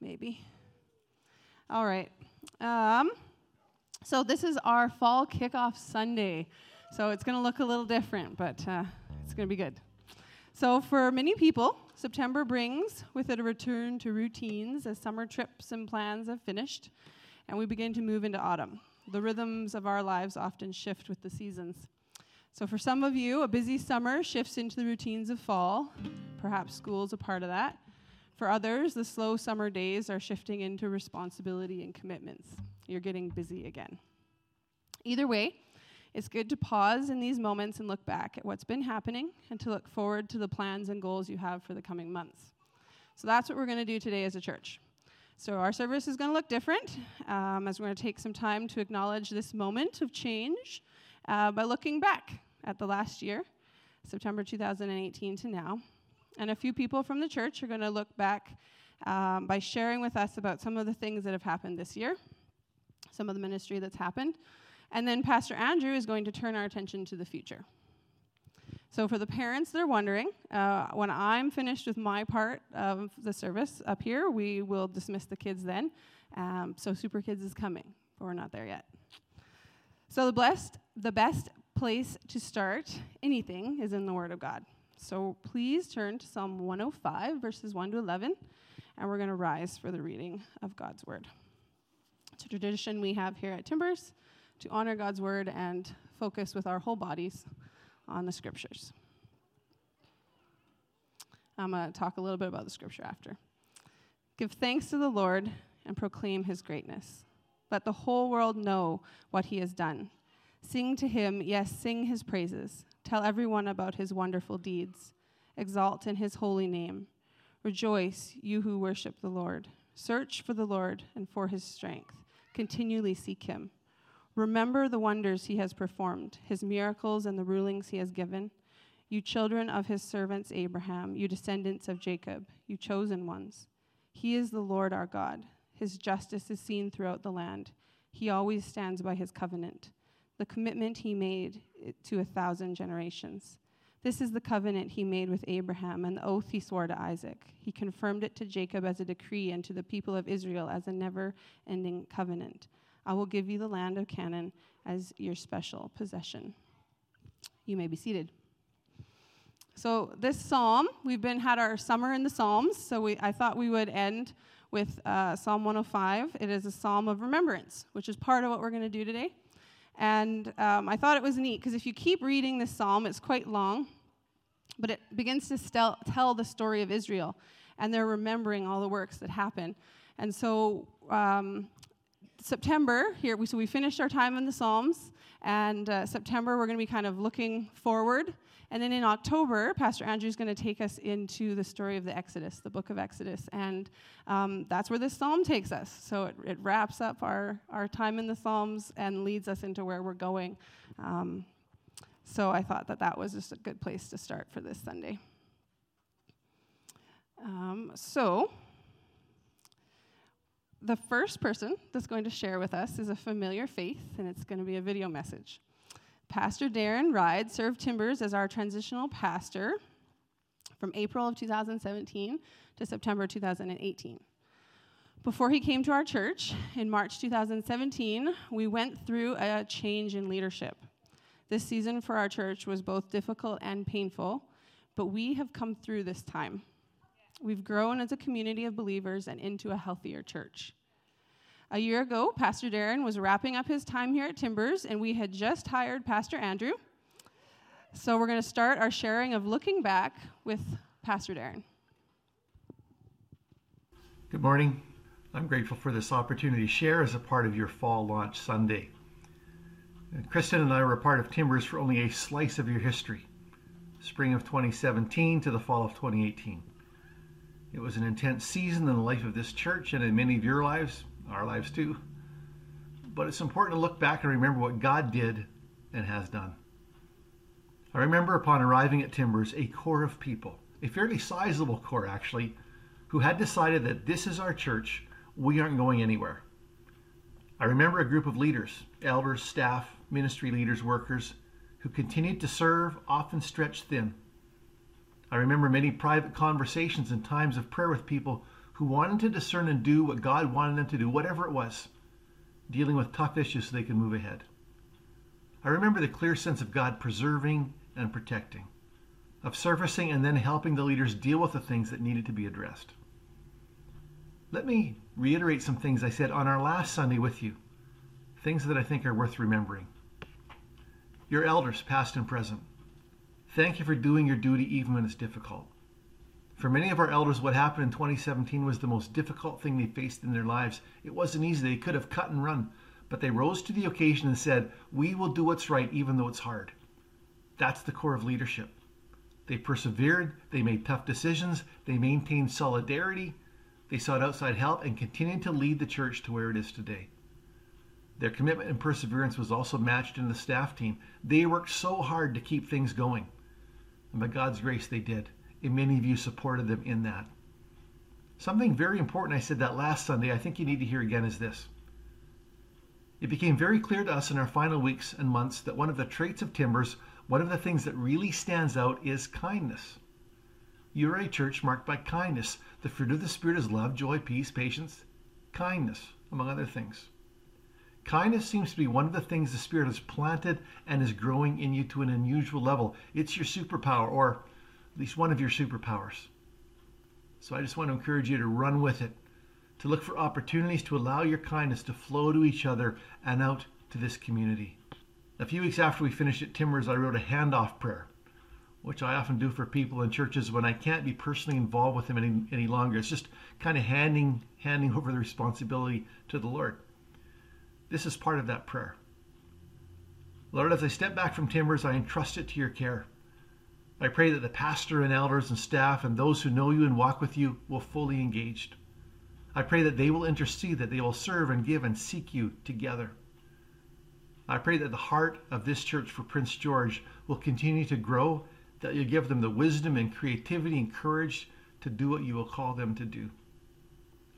maybe. All right. So this is our fall kickoff Sunday. So it's going to look a little different, but it's going to be good. So for many people, September brings with it a return to routines as summer trips and plans have finished, and we begin to move into autumn. The rhythms of our lives often shift with the seasons. So for some of you, a busy summer shifts into the routines of fall. Perhaps school's a part of that. For others, the slow summer days are shifting into responsibility and commitments. You're getting busy again. Either way, it's good to pause in these moments and look back at what's been happening and to look forward to the plans and goals you have for the coming months. So that's what we're going to do today as a church. So our service is going to look different, as we're going to take some time to acknowledge this moment of change by looking back at the last year, September 2018 to now. And a few people from the church are going to look back by sharing with us about some of the things that have happened this year, some of the ministry that's happened. And then Pastor Andrew is going to turn our attention to the future. So for the parents that are wondering, when I'm finished with my part of the service up here, we will dismiss the kids then. So Super Kids is coming, but we're not there yet. So the best place to start anything is in the Word of God. So please turn to Psalm 105, verses 1 to 11, and we're going to rise for the reading of God's Word. It's a tradition we have here at Timbers to honor God's Word and focus with our whole bodies on the Scriptures. I'm going to talk a little bit about the Scripture after. Give thanks to the Lord and proclaim His greatness. Let the whole world know what He has done. Sing to Him, yes, sing His praises. Tell everyone about His wonderful deeds. Exalt in His holy name. Rejoice, you who worship the Lord. Search for the Lord and for His strength. Continually seek Him. Remember the wonders He has performed, His miracles and the rulings He has given. You children of His servants Abraham, you descendants of Jacob, you chosen ones. He is the Lord our God. His justice is seen throughout the land. He always stands by His covenant, the commitment He made to 1,000 generations. This is the covenant He made with Abraham and the oath He swore to Isaac. He confirmed it to Jacob as a decree and to the people of Israel as a never-ending covenant. I will give you the land of Canaan as your special possession. You may be seated. So this psalm, we've had our summer in the Psalms, so I thought we would end with Psalm 105. It is a psalm of remembrance, which is part of what we're going to do today. And I thought it was neat, because if you keep reading this psalm, it's quite long, but it begins to tell the story of Israel, and they're remembering all the works that happen. And so September, we finished our time in the Psalms, and September we're going to be kind of looking forward. And then in October, Pastor Andrew's going to take us into the story of the Exodus, the book of Exodus, and that's where this psalm takes us. So it wraps up our time in the Psalms and leads us into where we're going. So I thought that was just a good place to start for this Sunday. So the first person that's going to share with us is a familiar face, and it's going to be a video message. Pastor Darren Reid served Timbers as our transitional pastor from April of 2017 to September 2018. Before he came to our church in March 2017, we went through a change in leadership. This season for our church was both difficult and painful, but we have come through this time. We've grown as a community of believers and into a healthier church. A year ago, Pastor Darren was wrapping up his time here at Timbers, and we had just hired Pastor Andrew. So we're going to start our sharing of looking back with Pastor Darren. Good morning. I'm grateful for this opportunity to share as a part of your fall launch Sunday. Kristen and I were a part of Timbers for only a slice of your history, spring of 2017 to the fall of 2018. It was an intense season in the life of this church and in many of your lives, our lives too, but it's important to look back and remember what God did and has done. I remember upon arriving at Timbers a core of people, a fairly sizable core actually, who had decided that this is our church, we aren't going anywhere. I remember a group of leaders, elders, staff, ministry leaders, workers, who continued to serve, often stretched thin. I remember many private conversations and times of prayer with people who wanted to discern and do what God wanted them to do, whatever it was, dealing with tough issues so they could move ahead. I remember the clear sense of God preserving and protecting, of surfacing and then helping the leaders deal with the things that needed to be addressed. Let me reiterate some things I said on our last Sunday with you, things that I think are worth remembering. Your elders, past and present, thank you for doing your duty even when it's difficult. For many of our elders, what happened in 2017 was the most difficult thing they faced in their lives. It wasn't easy. They could have cut and run, but they rose to the occasion and said, "We will do what's right even though it's hard." That's the core of leadership. They persevered, they made tough decisions, they maintained solidarity, they sought outside help, and continued to lead the church to where it is today. Their commitment and perseverance was also matched in the staff team. They worked so hard to keep things going, and by God's grace they did, and many of you supported them in that. Something very important I said that last Sunday I think you need to hear again is this. It became very clear to us in our final weeks and months that one of the traits of Timbers, one of the things that really stands out, is kindness. You're a church marked by kindness. The fruit of the Spirit is love, joy, peace, patience, kindness, among other things. Kindness seems to be one of the things the Spirit has planted and is growing in you to an unusual level. It's your superpower, or at least one of your superpowers. So I just want to encourage you to run with it, to look for opportunities to allow your kindness to flow to each other and out to this community. A few weeks after we finished at Timbers, I wrote a handoff prayer, which I often do for people in churches when I can't be personally involved with them any longer. It's just kind of handing over the responsibility to the Lord. This is part of that prayer. Lord, as I step back from Timbers, I entrust it to your care. I pray that the pastor and elders and staff and those who know you and walk with you will fully engaged. I pray that they will intercede, that they will serve and give and seek you together. I pray that the heart of this church for Prince George will continue to grow, that you'll give them the wisdom and creativity and courage to do what you will call them to do.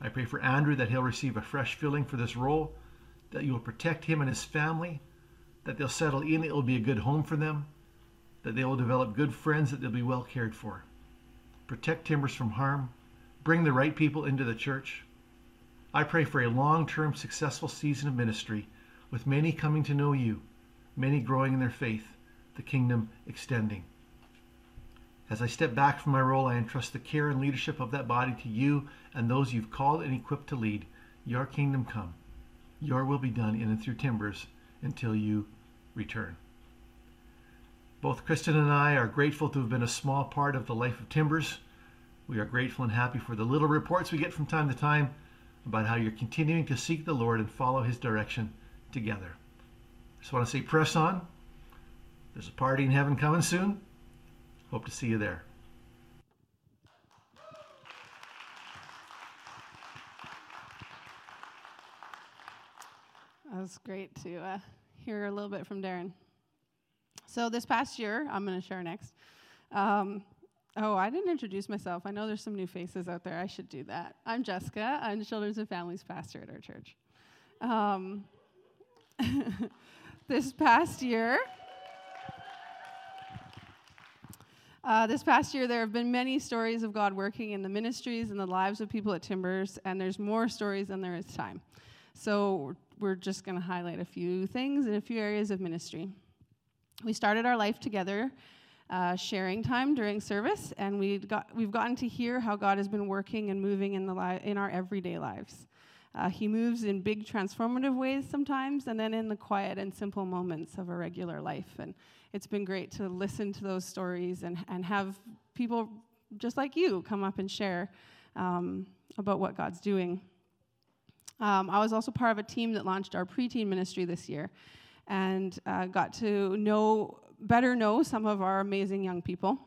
I pray for Andrew that he'll receive a fresh filling for this role, that you will protect him and his family, that they'll settle in, it will be a good home for them, that they will develop good friends, that they'll be well cared for. Protect Timbers from harm. Bring the right people into the church. I pray for a long-term successful season of ministry, with many coming to know you, many growing in their faith, the kingdom extending. As I step back from my role, I entrust the care and leadership of that body to you and those you've called and equipped to lead. Your kingdom come, your will be done in and through Timbers until you return. Both Kristen and I are grateful to have been a small part of the life of Timbers. We are grateful and happy for the little reports we get from time to time about how you're continuing to seek the Lord and follow his direction together. I just want to say, press on. There's a party in heaven coming soon. Hope to see you there. That was great to hear a little bit from Darren. So this past year, I'm going to share next. I didn't introduce myself. I know there's some new faces out there. I should do that. I'm Jessica. I'm the Children's and Families Pastor at our church. This past year, there have been many stories of God working in the ministries and the lives of people at Timbers, and there's more stories than there is time. So we're just going to highlight a few things in a few areas of ministry. We started our life together, sharing time during service, and we've gotten to hear how God has been working and moving in our everyday lives. He moves in big transformative ways sometimes, and then in the quiet and simple moments of a regular life. And it's been great to listen to those stories and have people just like you come up and share about what God's doing. I was also part of a team that launched our preteen ministry this year and got to better know some of our amazing young people.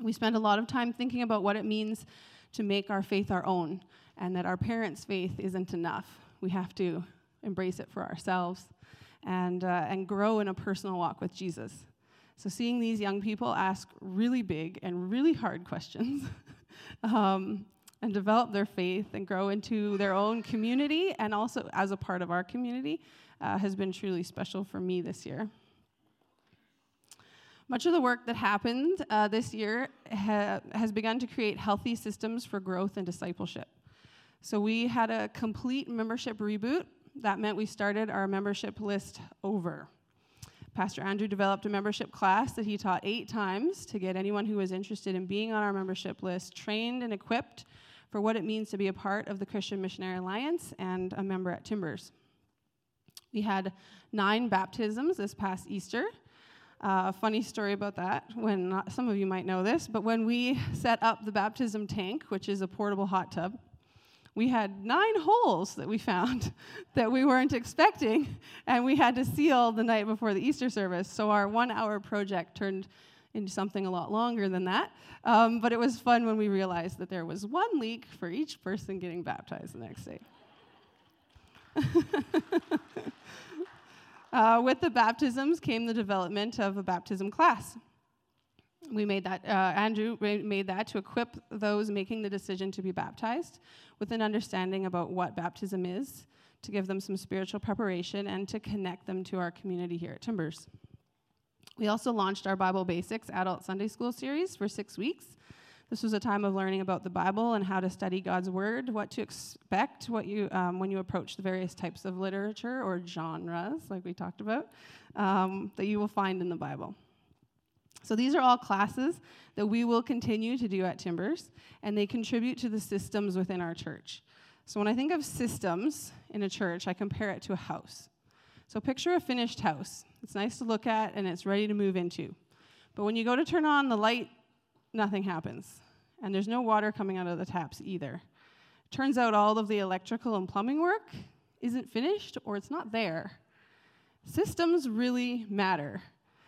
We spend a lot of time thinking about what it means to make our faith our own, and that our parents' faith isn't enough. We have to embrace it for ourselves and grow in a personal walk with Jesus. So seeing these young people ask really big and really hard questions and develop their faith and grow into their own community and also as a part of our community has been truly special for me this year. Much of the work that happened this year has begun to create healthy systems for growth and discipleship. So we had a complete membership reboot. That meant we started our membership list over. Pastor Andrew developed a membership class that he taught 8 times to get anyone who was interested in being on our membership list trained and equipped for what it means to be a part of the Christian Missionary Alliance and a member at Timbers. We had 9 baptisms this past Easter. A funny story about that, when some of you might know this, but when we set up the baptism tank, which is a portable hot tub, we had 9 holes that we found that we weren't expecting, and we had to seal the night before the Easter service. So our 1-hour project turned into something a lot longer than that. But it was fun when we realized that there was 1 leak for each person getting baptized the next day. With the baptisms came the development of a baptism class. We made that, Andrew made that to equip those making the decision to be baptized with an understanding about what baptism is, to give them some spiritual preparation, and to connect them to our community here at Timbers. We also launched our Bible Basics Adult Sunday School series for 6 weeks. This was a time of learning about the Bible and how to study God's Word, what to expect when you approach the various types of literature or genres, like we talked about, that you will find in the Bible. So these are all classes that we will continue to do at Timbers, and they contribute to the systems within our church. So when I think of systems in a church, I compare it to a house. So picture a finished house. It's nice to look at, and it's ready to move into. But when you go to turn on the light, nothing happens, and there's no water coming out of the taps either. Turns out all of the electrical and plumbing work isn't finished, or it's not there. Systems really matter.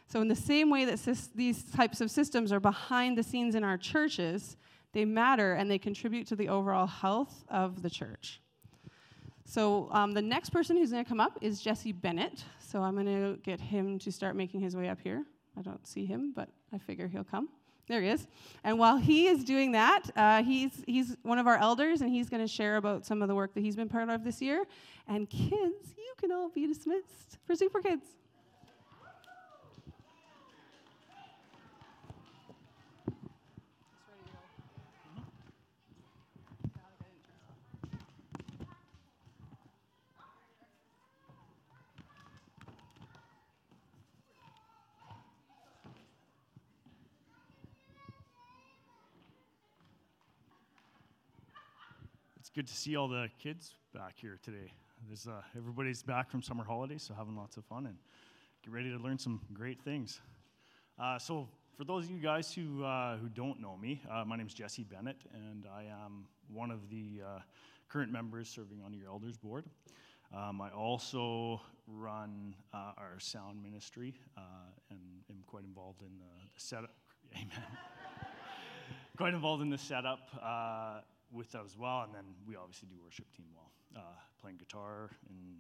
So in the same way that these types of systems are behind the scenes in our churches, they matter and they contribute to the overall health of the church. So the next person who's going to come up is Jesse Bennett. So I'm going to get him to start making his way up here. I don't see him, but I figure he'll come. There he is. And while he is doing that, he's one of our elders, and he's going to share about some of the work that he's been part of this year. And kids, you can all be dismissed for Super Kids. Good to see all the kids back here today. There's, everybody's back from summer holidays, so having lots of fun and get ready to learn some great things. So for those of you guys who don't know me, my name's Jesse Bennett, and I am one of the current members serving on your elders board. I also run our sound ministry and am quite involved in the setup. Amen. Quite involved in the setup. With that as well, and then we obviously do worship team well, playing guitar and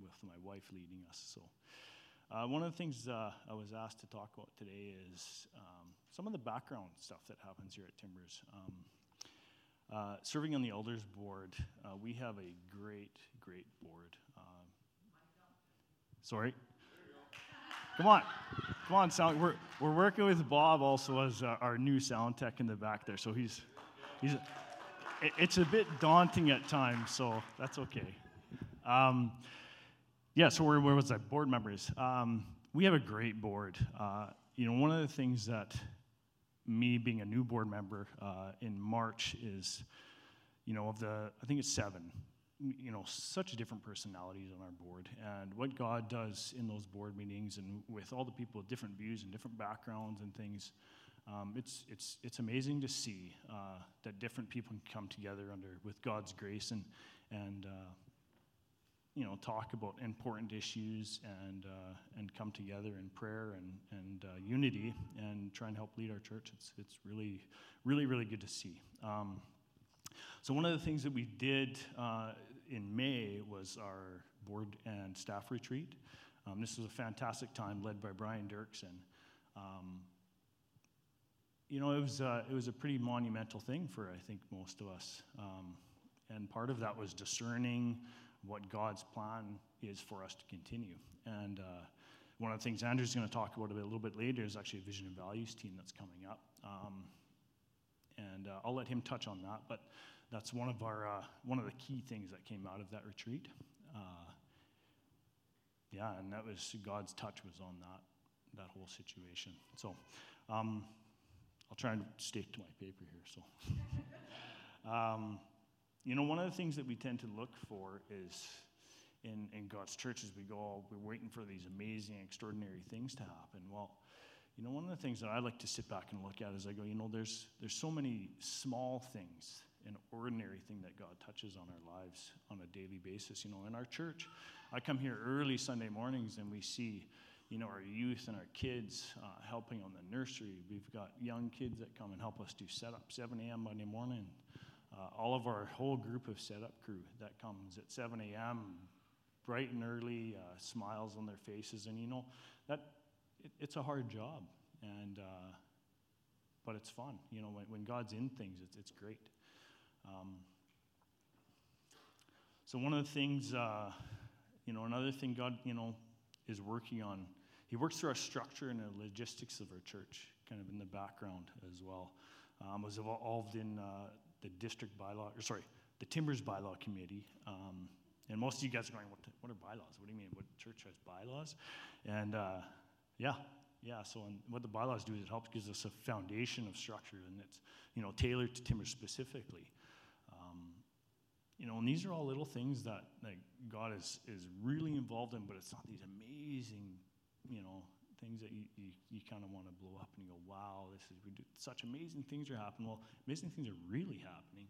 with my wife leading us. So one of the things I was asked to talk about today is some of the background stuff that happens here at Timbers. Serving on the elders board, we have a great board. Sorry? Come on, sound. We're working with Bob also as our new sound tech in the back there, so he's it's a bit daunting at times, so that's okay. So where was I? Board members. We have a great board. One of the things that me being a new board member in March is, I think it's 7, such different personalities on our board. And what God does in those board meetings and with all the people with different views and different backgrounds and things, it's amazing to see that different people can come together with God's grace and talk about important issues and come together in prayer and unity and try and help lead our church. It's really really good to see. So one of the things that we did in May was our board and staff retreat. This was a fantastic time led by Brian Dirksen. It was a pretty monumental thing for, I think, most of us. And part of that was discerning what God's plan is for us to continue. And One of the things Andrew's going to talk about a little bit later is actually a vision and values team that's coming up. And I'll let him touch on that, but that's one of our one of the key things that came out of that retreat. And that was God's touch was on that whole situation. So I'll try and stick to my paper here. So, one of the things that we tend to look for is in God's church is we go, oh, we're waiting for these amazing, extraordinary things to happen. Well, one of the things that I like to sit back and look at is I go, there's so many small things, an ordinary thing that God touches on our lives on a daily basis. In our church, I come here early Sunday mornings and we see, our youth and our kids helping on the nursery. We've got young kids that come and help us do setup, 7 a.m. Monday morning. All of our whole group of setup crew that comes at 7 a.m., bright and early, smiles on their faces. And, it's a hard job, but it's fun. When God's in things, it's great. So one of the things, another thing God, is working on, he works through our structure and the logistics of our church, kind of in the background as well. Was involved in the district bylaw, the Timbers bylaw committee. And most of you guys are going, what are bylaws? What do you mean? What church has bylaws? And what the bylaws do is it helps gives us a foundation of structure, and it's tailored to Timbers specifically. And these are all little things that God is really involved in, but it's not these amazing, things that you kind of want to blow up and you go, wow, such amazing things are happening. Well, amazing things are really happening,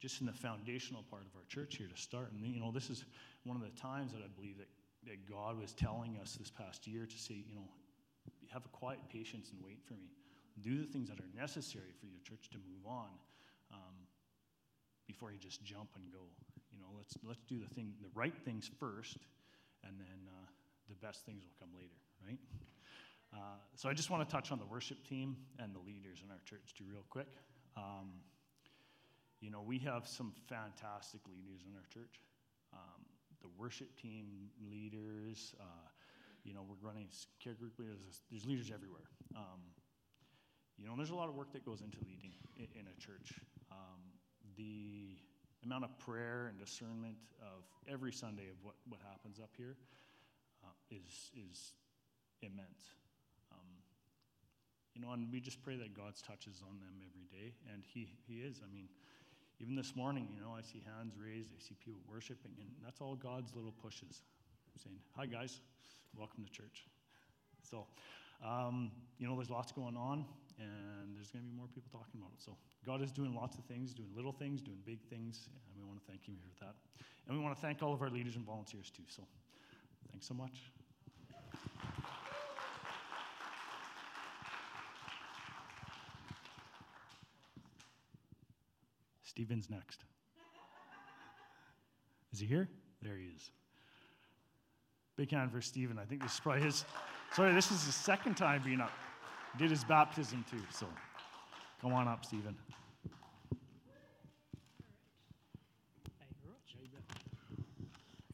just in the foundational part of our church here to start. And this is one of the times that I believe that God was telling us this past year to say, have a quiet patience and wait for me. Do the things that are necessary for your church to move on before you just jump and go. Let's do the right things first, and then the best things will come later, right? So I just want to touch on the worship team and the leaders in our church too real quick. We have some fantastic leaders in our church. The worship team leaders, we're running care group leaders. There's leaders everywhere. There's a lot of work that goes into leading in a church. The amount of prayer and discernment of every Sunday of what happens up here is immense. And we just pray that God's touches on them every day, and He is. I mean, even this morning, I see hands raised, I see people worshiping, and that's all God's little pushes, saying, "Hi guys, welcome to church." So, there's lots going on, and there's going to be more people talking about it. So God is doing lots of things, doing little things, doing big things, and we want to thank Him here for that. And we want to thank all of our leaders and volunteers too. So thanks so much. Stephen's next. Is he here? There he is. Big hand for Stephen. I think this is probably his. Sorry, this is his second time being up. He did his baptism too, so come on up, Stephen.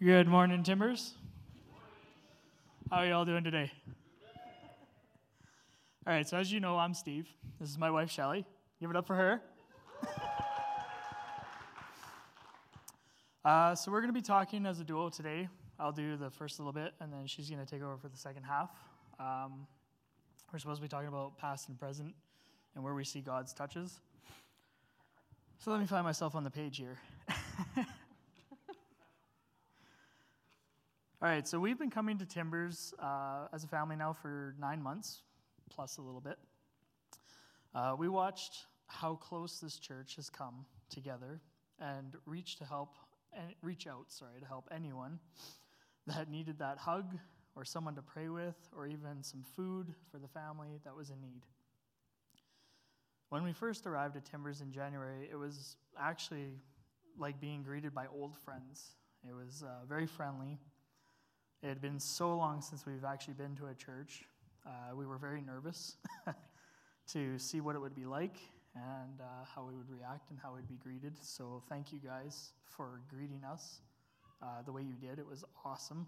Good morning, Timbers. How are you all doing today? All right, so as you know, I'm Steve. This is my wife, Shelly. Give it up for her. So we're going to be talking as a duo today. I'll do the first little bit, and then she's going to take over for the second half. We're supposed to be talking about past and present and where we see God's touches. So let me find myself on the page here. All right, so we've been coming to Timbers as a family now for 9 months, plus a little bit. We watched how close this church has come together and reach out to help anyone that needed that hug or someone to pray with or even some food for the family that was in need. When we first arrived at Timbers in January, it was actually like being greeted by old friends. It was very friendly. It had been so long since we've actually been to a church. We were very nervous to see what it would be like and how we would react and how we'd be greeted. So thank you guys for greeting us the way you did. It was awesome.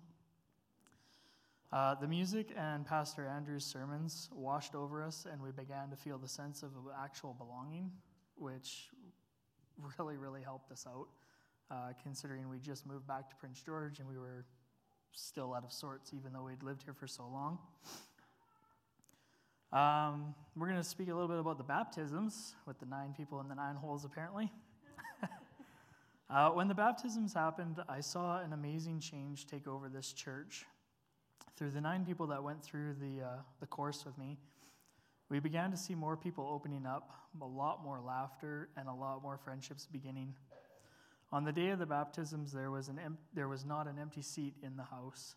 The music and Pastor Andrew's sermons washed over us, and we began to feel the sense of actual belonging, which really, really helped us out, considering we just moved back to Prince George and we were still out of sorts, even though we'd lived here for so long. We're going to speak a little bit about the baptisms with the 9 people in the 9 holes, apparently. When the baptisms happened, I saw an amazing change take over this church. Through the 9 people that went through the course with me, we began to see more people opening up, a lot more laughter, and a lot more friendships beginning. On the day of the baptisms, there was not an empty seat in the house.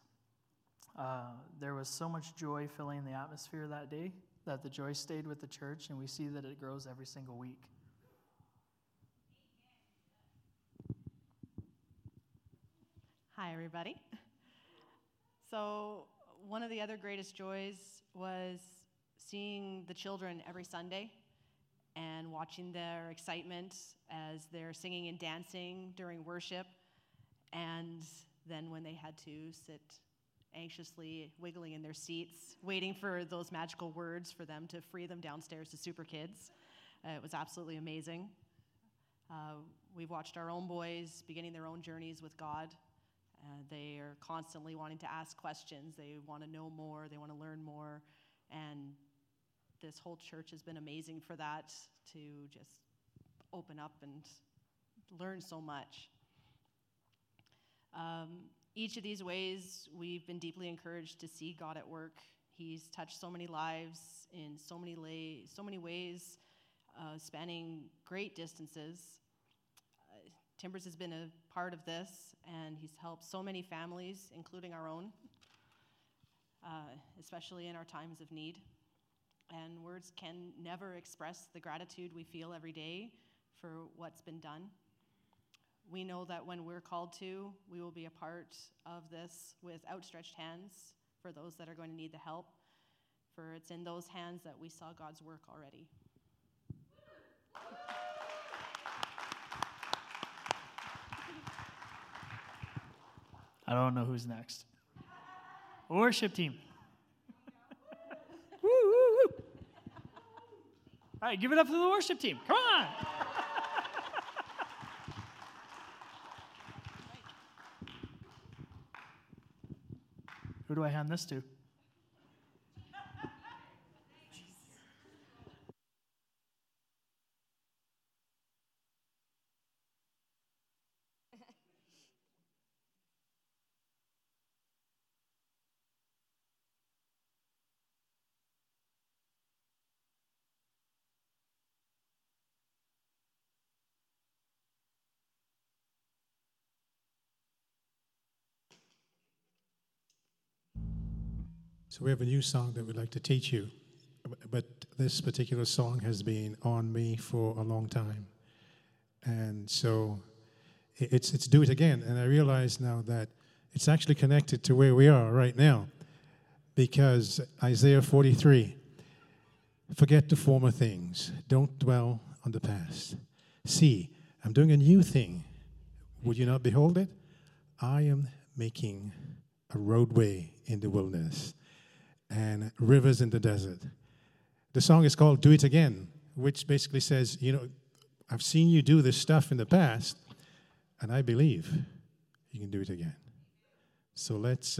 There was so much joy filling the atmosphere that day that the joy stayed with the church, and we see that it grows every single week. Hi, everybody. So one of the other greatest joys was seeing the children every Sunday and watching their excitement as they're singing and dancing during worship, and then when they had to sit anxiously wiggling in their seats, waiting for those magical words for them to free them downstairs to Super Kids. It was absolutely amazing. We've watched our own boys beginning their own journeys with God. They are constantly wanting to ask questions. They want to know more. They want to learn more. And this whole church has been amazing for that, to just open up and learn so much. Each of these ways, we've been deeply encouraged to see God at work. He's touched so many lives in so many ways, spanning great distances. Timbers has been a part of this, and he's helped so many families, including our own, especially in our times of need. And words can never express the gratitude we feel every day for what's been done. We know that when we're called to, we will be a part of this with outstretched hands for those that are going to need the help, for it's in those hands that we saw God's work already. I don't know who's next. Worship team. Woo, woo, woo. All right, give it up for the worship team. Come on. Who do I hand this to? So we have a new song that we'd like to teach you, but this particular song has been on me for a long time, and so it's Do It Again, and I realize now that it's actually connected to where we are right now, because Isaiah 43, forget the former things, don't dwell on the past. See, I'm doing a new thing, would you not behold it? I am making a roadway in the wilderness and rivers in the desert. The song is called Do It Again, which basically says, you know, I've seen you do this stuff in the past, and I believe you can do it again. So let's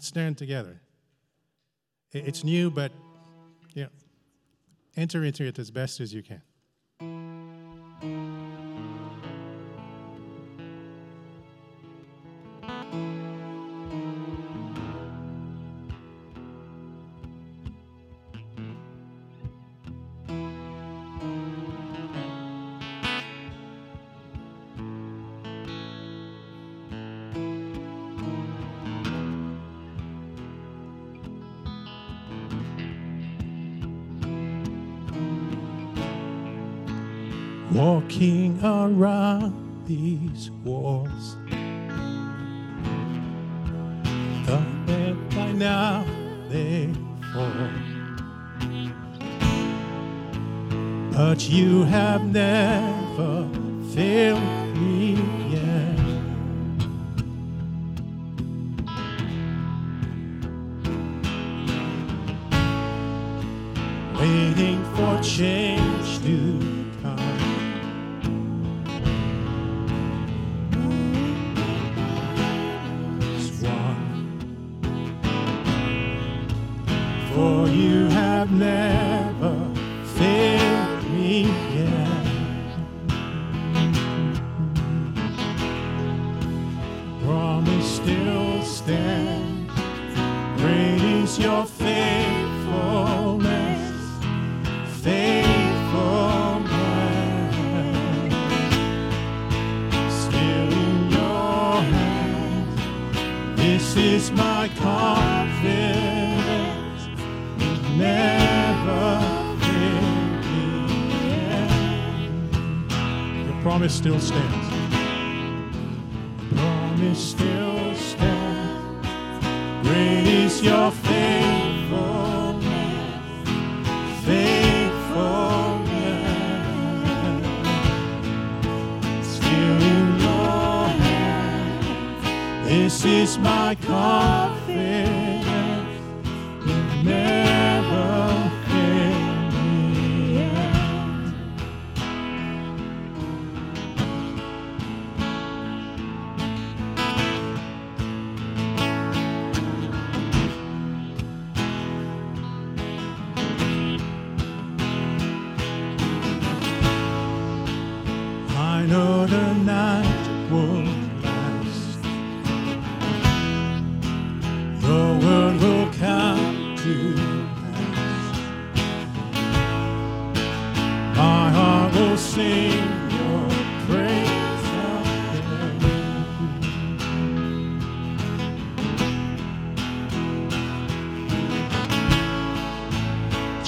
stand together. It's new, but yeah, enter into it as best as you can. Walking around these walls, thought that by now they fall, but you have never failed me yet. change to come. It's one, for you have never failed me yet. Promise still stands. Great is your faithfulness. Is my confidence, never fail. Your promise still stands. Your promise still stands. Great is your faithfulness, faithfulness. Still in your hand. This is my confidence, you never fail me yet. I know the night will.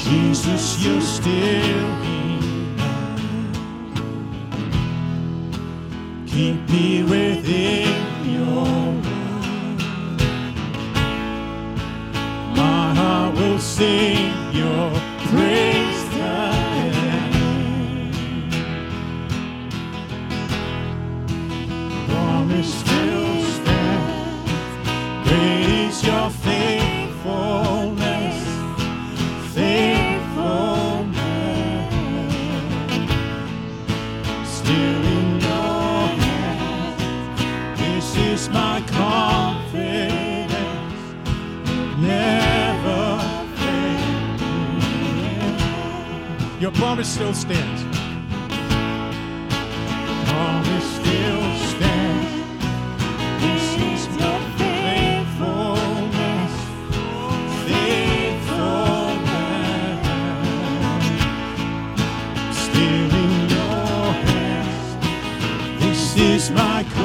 Jesus, you're still enough. Keep me within your love. My heart will sing your praise today. Promise still stands. Great is your faithfulness. My confidence never fails. Your promise still stands. Promise still stands. This is your faithfulness, faithfulness. Still in your hands. This is my confidence.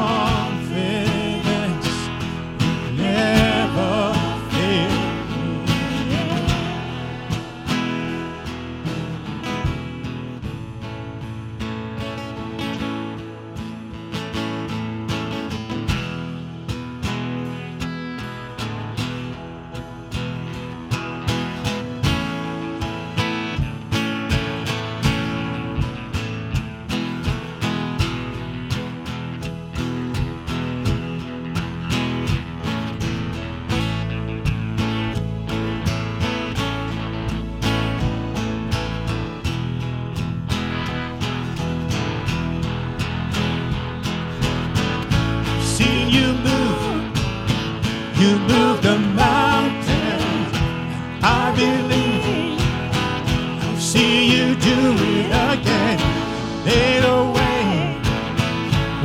You move the mountains, I believe. I see you do it again. Made a way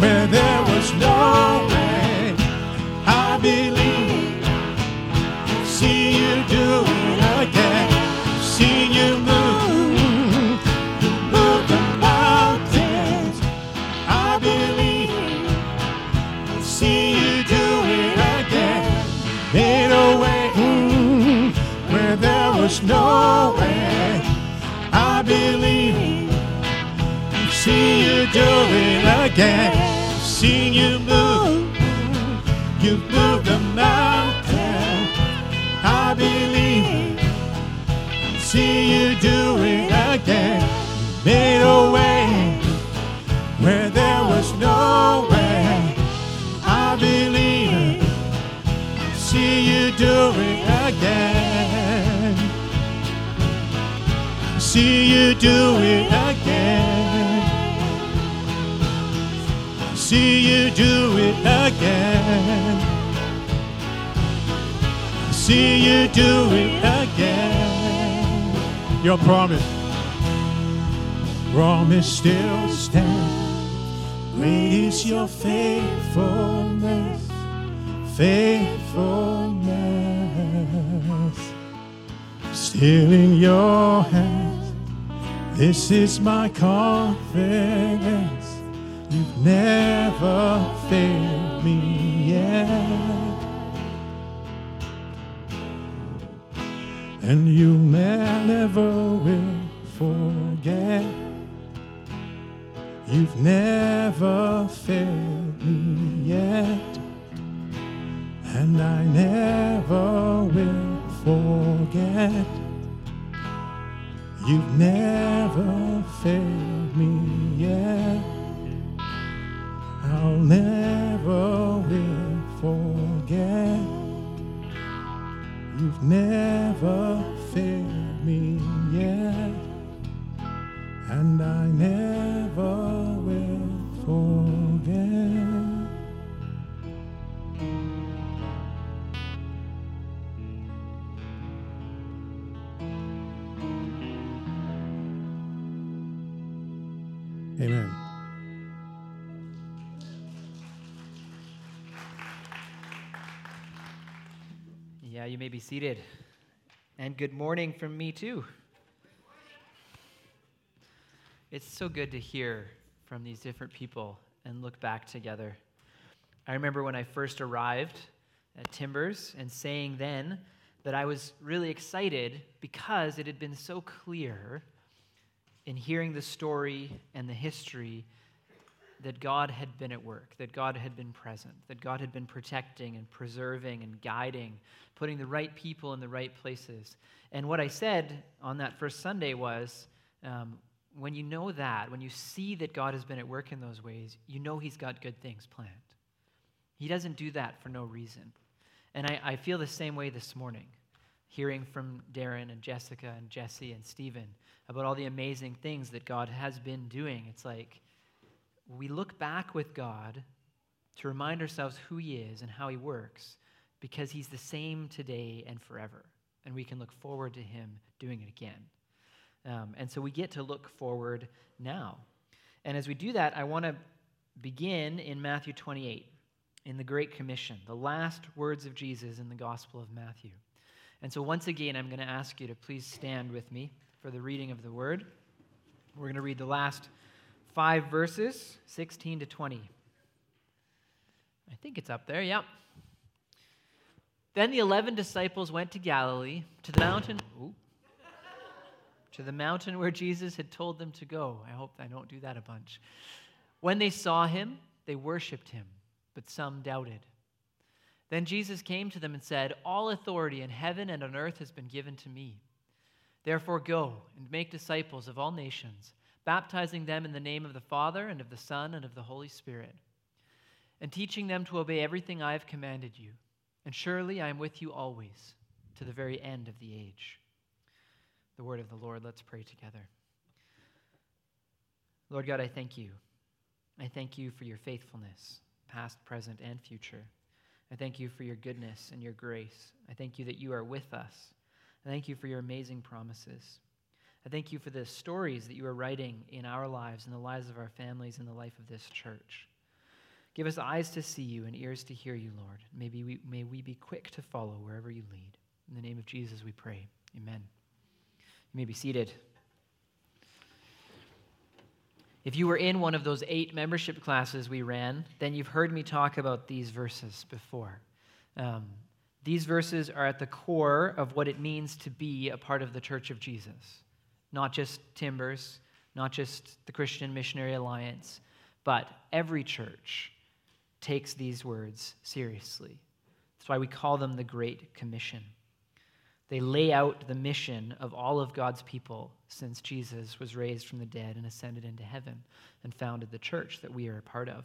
where there was no way. I believe. I see you do it again. I see you move. You move the mountains, I believe. I see you do it again. Made a way where there was no way. I believe. I've seen you do it again. I've seen you move. You've moved the mountain. I believe. I've seen you do it again. Made a way where there was no way. I believe. See you do it again. See you do it again. I see you do it again. I see you do it again. Your promise still stands. Great is your faithfulness, faithfulness. Still in your hands, this is my confidence. You've never failed me yet, and you never will forget. You've never failed me yet, and I never will forget. You've never failed me yet. I'll never will forget. You've never failed me yet, and I never will forget. Amen. Yeah, you may be seated. And good morning from me too. It's so good to hear from these different people and look back together. I remember when I first arrived at Timbers and saying then that I was really excited because it had been so clear in hearing the story and the history that God had been at work, that God had been present, that God had been protecting and preserving and guiding, putting the right people in the right places. And what I said on that first Sunday was, when you know that, when you see that God has been at work in those ways, you know He's got good things planned. He doesn't do that for no reason. And I feel the same way this morning, hearing from Darren and Jessica and Jesse and Stephen about all the amazing things that God has been doing. It's like we look back with God to remind ourselves who He is and how He works, because He's the same today and forever, and we can look forward to Him doing it again. And so we get to look forward now. And as we do that, I want to begin in Matthew 28, in the Great Commission, the last words of Jesus in the Gospel of Matthew. And so once again, I'm going to ask you to please stand with me for the reading of the Word. We're going to read the last 5 verses, 16 to 20. I think it's up there, yeah. Then the 11 disciples went to Galilee, to the mountain where Jesus had told them to go. I hope I don't do that a bunch. When they saw Him, they worshipped Him, but some doubted. Then Jesus came to them and said, "All authority in heaven and on earth has been given to me. Therefore go and make disciples of all nations, baptizing them in the name of the Father and of the Son and of the Holy Spirit, and teaching them to obey everything I have commanded you. And surely I am with you always, to the very end of the age." The word of the Lord. Let's pray together. Lord God, I thank You. I thank You for Your faithfulness, past, present, and future. I thank You for Your goodness and Your grace. I thank You that You are with us. I thank You for Your amazing promises. I thank You for the stories that You are writing in our lives, in the lives of our families, in the life of this church. Give us eyes to see You and ears to hear You, Lord. May we be quick to follow wherever You lead. In the name of Jesus we pray. Amen. You may be seated. If you were in one of those 8 membership classes we ran, then you've heard me talk about these verses before. These verses are at the core of what it means to be a part of the Church of Jesus. Not just Timbers, not just the Christian Missionary Alliance, but every church takes these words seriously. That's why we call them the Great Commission. They lay out the mission of all of God's people since Jesus was raised from the dead and ascended into heaven and founded the church that we are a part of.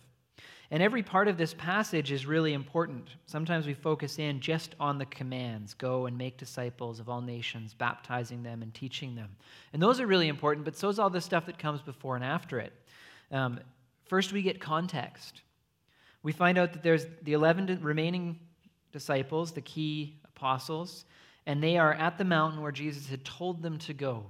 And every part of this passage is really important. Sometimes we focus in just on the commands, go and make disciples of all nations, baptizing them and teaching them. And those are really important, but so is all the stuff that comes before and after it. First, we get context. We find out that there's the 11 remaining disciples, the key apostles, and they are at the mountain where Jesus had told them to go.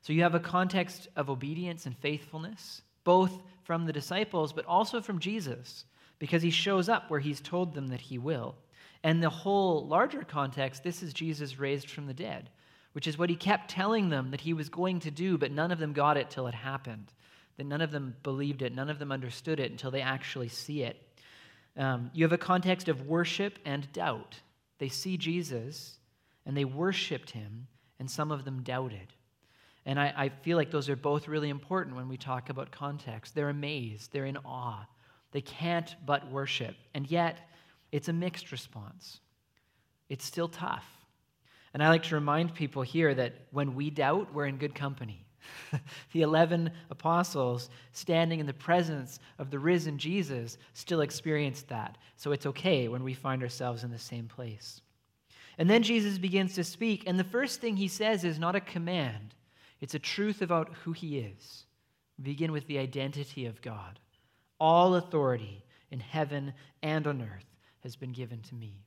So you have a context of obedience and faithfulness, both from the disciples, but also from Jesus, because he shows up where he's told them that he will. And the whole larger context, this is Jesus raised from the dead, which is what he kept telling them that he was going to do, but none of them got it till it happened, that none of them believed it, none of them understood it until they actually see it. You have a context of worship and doubt. They see Jesus, and they worshiped him, and some of them doubted. And I feel like those are both really important when we talk about context. They're amazed. They're in awe. They can't but worship. And yet, it's a mixed response. It's still tough. And I like to remind people here that when we doubt, we're in good company. The 11 apostles standing in the presence of the risen Jesus still experienced that. So it's okay when we find ourselves in the same place. And then Jesus begins to speak, and the first thing he says is not a command. It's a truth about who he is. We begin with the identity of God. All authority in heaven and on earth has been given to me.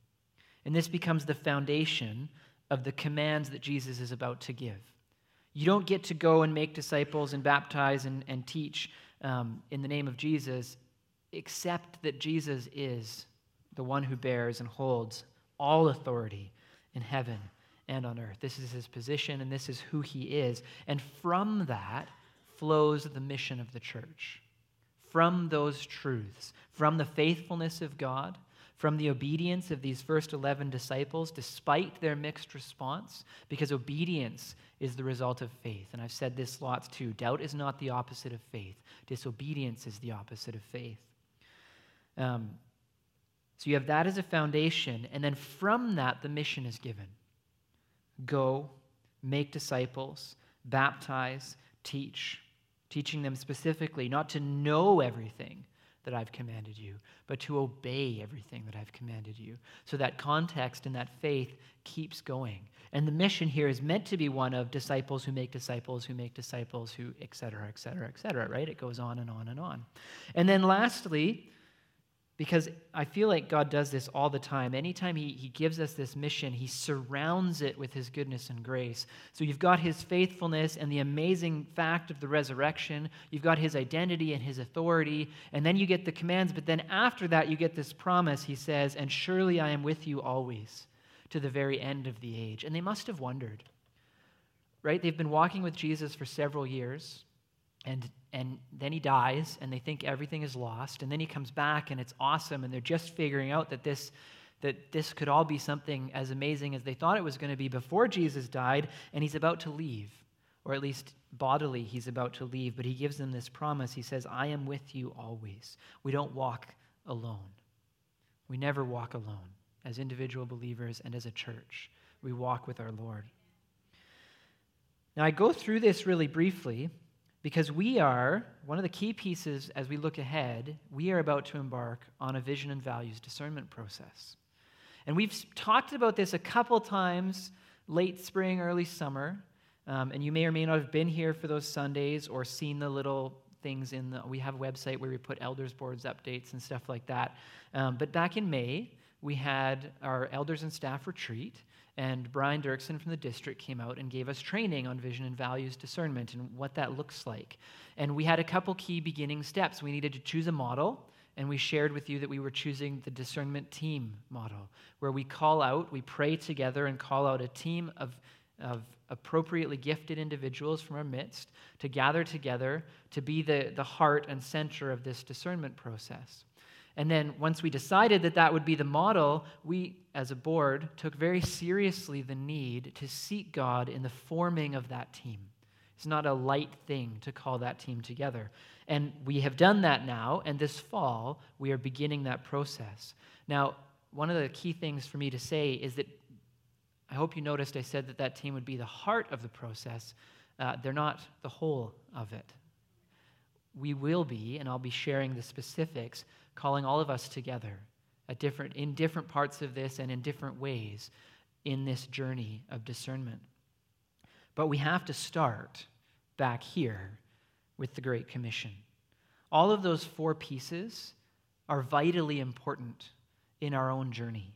And this becomes the foundation of the commands that Jesus is about to give. You don't get to go and make disciples and baptize and teach in the name of Jesus, except that Jesus is the one who bears and holds all authority in heaven and on earth. This is his position, and this is who he is. And from that flows the mission of the church. From those truths, from the faithfulness of God, from the obedience of these first 11 disciples, despite their mixed response, because obedience is the result of faith. And I've said this lots too. Doubt is not the opposite of faith. Disobedience is the opposite of faith. So you have that as a foundation, and then from that, the mission is given. Go, make disciples, baptize, teach. Teaching them specifically not to know everything that I've commanded you, but to obey everything that I've commanded you. So that context and that faith keeps going. And the mission here is meant to be one of disciples who make disciples, who make disciples, who et cetera, et cetera, et cetera, right? It goes on and on and on. And then lastly, because I feel like God does this all the time. Anytime he gives us this mission, he surrounds it with his goodness and grace. So you've got his faithfulness and the amazing fact of the resurrection. You've got his identity and his authority. And then you get the commands. But then after that, you get this promise. He says, "And surely I am with you always to the very end of the age." And they must have wondered, right? They've been walking with Jesus for several years. And then he dies, and they think everything is lost. And then he comes back, and it's awesome. And they're just figuring out that this could all be something as amazing as they thought it was going to be before Jesus died. And he's about to leave, or at least bodily he's about to leave. But he gives them this promise. He says, "I am with you always." We don't walk alone. We never walk alone as individual believers and as a church. We walk with our Lord. Now, I go through this really briefly, because we are, one of the key pieces as we look ahead, we are about to embark on a vision and values discernment process. And we've talked about this a couple times, late spring, early summer, and you may or may not have been here for those Sundays or seen the little things we have a website where we put elders boards updates and stuff like that. But back in May, we had our elders and staff retreat, and Brian Dirksen from the district came out and gave us training on vision and values discernment and what that looks like. And we had a couple key beginning steps. We needed to choose a model, and we shared with you that we were choosing the discernment team model, where we call out, we pray together and call out a team of appropriately gifted individuals from our midst to gather together to be the heart and center of this discernment process. And then once we decided that would be the model, we, as a board, took very seriously the need to seek God in the forming of that team. It's not a light thing to call that team together. And we have done that now, and this fall, we are beginning that process. Now, one of the key things for me to say is that, I hope you noticed I said that team would be the heart of the process. They're not the whole of it. We will be, and I'll be sharing the specifics, calling all of us together in different parts of this and in different ways in this journey of discernment. But we have to start back here with the Great Commission. All of those four pieces are vitally important in our own journey.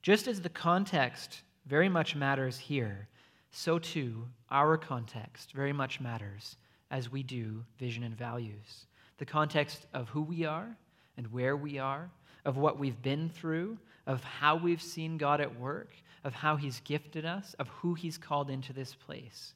Just as the context very much matters here, so too our context very much matters as we do vision and values. The context of who we are and where we are, of what we've been through, of how we've seen God at work, of how he's gifted us, of who he's called into this place.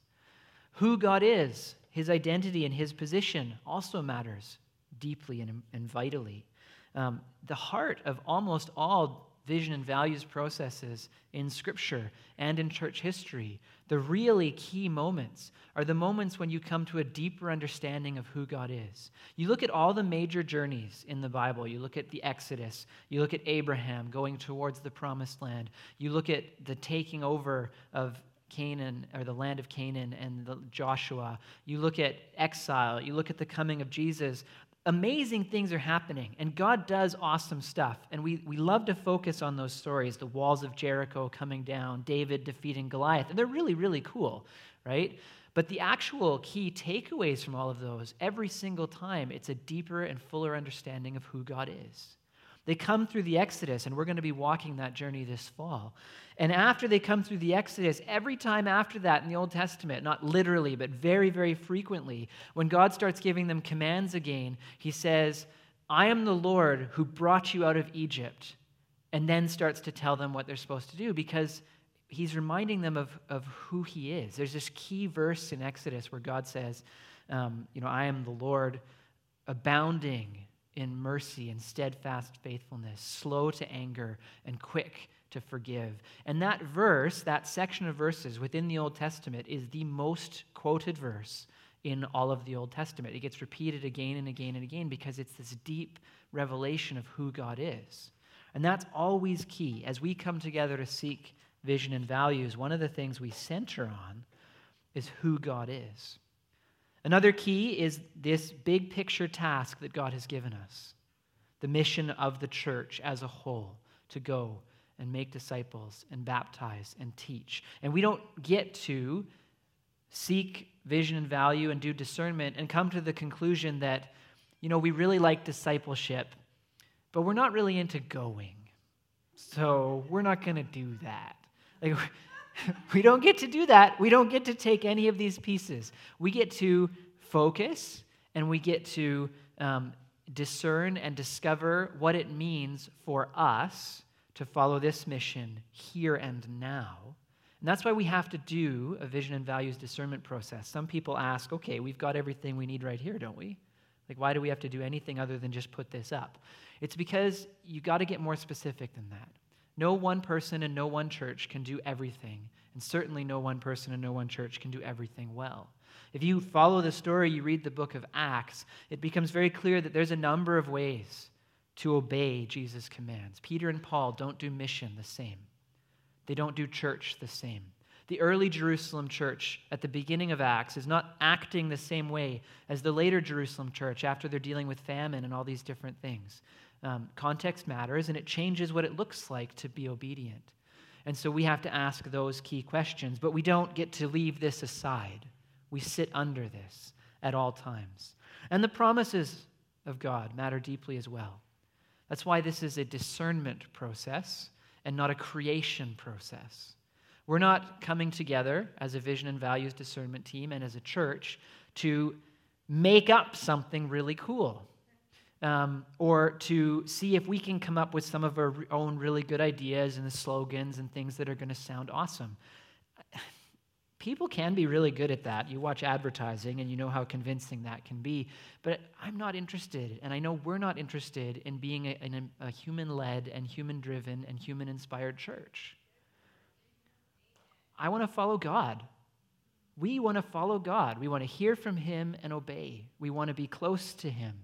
Who God is, his identity and his position also matters deeply and vitally. The heart of almost all vision and values processes in Scripture and in church history, the really key moments are the moments when you come to a deeper understanding of who God is. You look at all the major journeys in the Bible. You look at the Exodus. You look at Abraham going towards the Promised Land. You look at the taking over of Canaan, or the land of Canaan, and Joshua. You look at exile. You look at the coming of Jesus. Amazing things are happening, and God does awesome stuff, and we love to focus on those stories, the walls of Jericho coming down, David defeating Goliath, and they're really, really cool, right? But the actual key takeaways from all of those, every single time, it's a deeper and fuller understanding of who God is. They come through the Exodus, and we're going to be walking that journey this fall. And after they come through the Exodus, every time after that in the Old Testament, not literally, but very, very frequently, when God starts giving them commands again, he says, I am the Lord who brought you out of Egypt, and then starts to tell them what they're supposed to do, because he's reminding them of who he is. There's this key verse in Exodus where God says, I am the Lord, abounding in mercy and steadfast faithfulness, slow to anger and quick to forgive. And that verse, that section of verses within the Old Testament, is the most quoted verse in all of the Old Testament. It gets repeated again and again and again because it's this deep revelation of who God is. And that's always key. As we come together to seek vision and values, one of the things we center on is who God is. Another key is this big picture task that God has given us, the mission of the church as a whole, to go and make disciples and baptize and teach. And we don't get to seek vision and value and do discernment and come to the conclusion that, we really like discipleship, but we're not really into going, so we're not going to do that. We don't get to do that. We don't get to take any of these pieces. We get to focus, and we get to discern and discover what it means for us to follow this mission here and now. And that's why we have to do a vision and values discernment process. Some people ask, okay, we've got everything we need right here, don't we? Why do we have to do anything other than just put this up? It's because you got to get more specific than that. No one person and no one church can do everything, and certainly no one person and no one church can do everything well. If you follow the story, you read the book of Acts, it becomes very clear that there's a number of ways to obey Jesus' commands. Peter and Paul don't do mission the same. They don't do church the same. The early Jerusalem church at the beginning of Acts is not acting the same way as the later Jerusalem church after they're dealing with famine and all these different things. Context matters, and it changes what it looks like to be obedient. And so we have to ask those key questions, but we don't get to leave this aside. We sit under this at all times. And the promises of God matter deeply as well. That's why this is a discernment process and not a creation process. We're not coming together as a vision and values discernment team and as a church to make up something really cool. Or to see if we can come up with some of our own really good ideas and the slogans and things that are going to sound awesome. People can be really good at that. You watch advertising and you know how convincing that can be. But I'm not interested, and I know we're not interested in being a human-led and human-driven and human-inspired church. I want to follow God. We want to follow God. We want to hear from him and obey. We want to be close to him.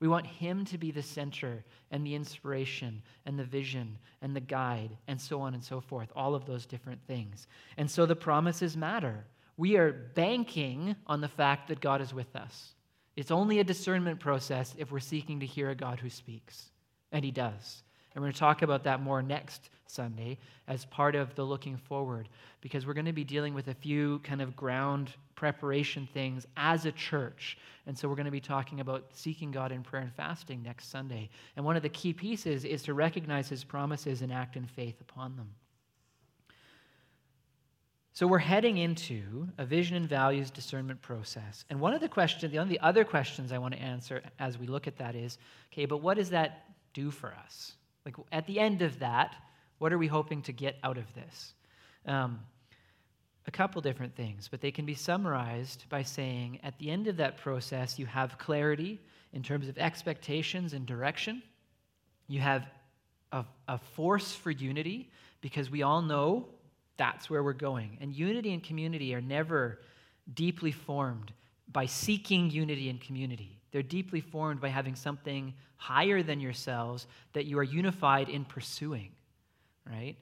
We want him to be the center and the inspiration and the vision and the guide and so on and so forth, all of those different things. And so the promises matter. We are banking on the fact that God is with us. It's only a discernment process if we're seeking to hear a God who speaks. and he does. And we're going to talk about that more next Sunday as part of the looking forward, because we're going to be dealing with a few kind of ground preparation things as a church. And so we're going to be talking about seeking God in prayer and fasting next Sunday. And one of the key pieces is to recognize his promises and act in faith upon them. So we're heading into a vision and values discernment process. And one of the questions, the only other questions I want to answer as we look at that is, okay, but what does that do for us? Like at the end of that, what are we hoping to get out of this? A couple different things, but they can be summarized by saying at the end of that process, you have clarity in terms of expectations and direction. You have a force for unity, because we all know that's where we're going. And unity and community are never deeply formed by seeking unity and community. They're deeply formed by having something higher than yourselves that you are unified in pursuing, right?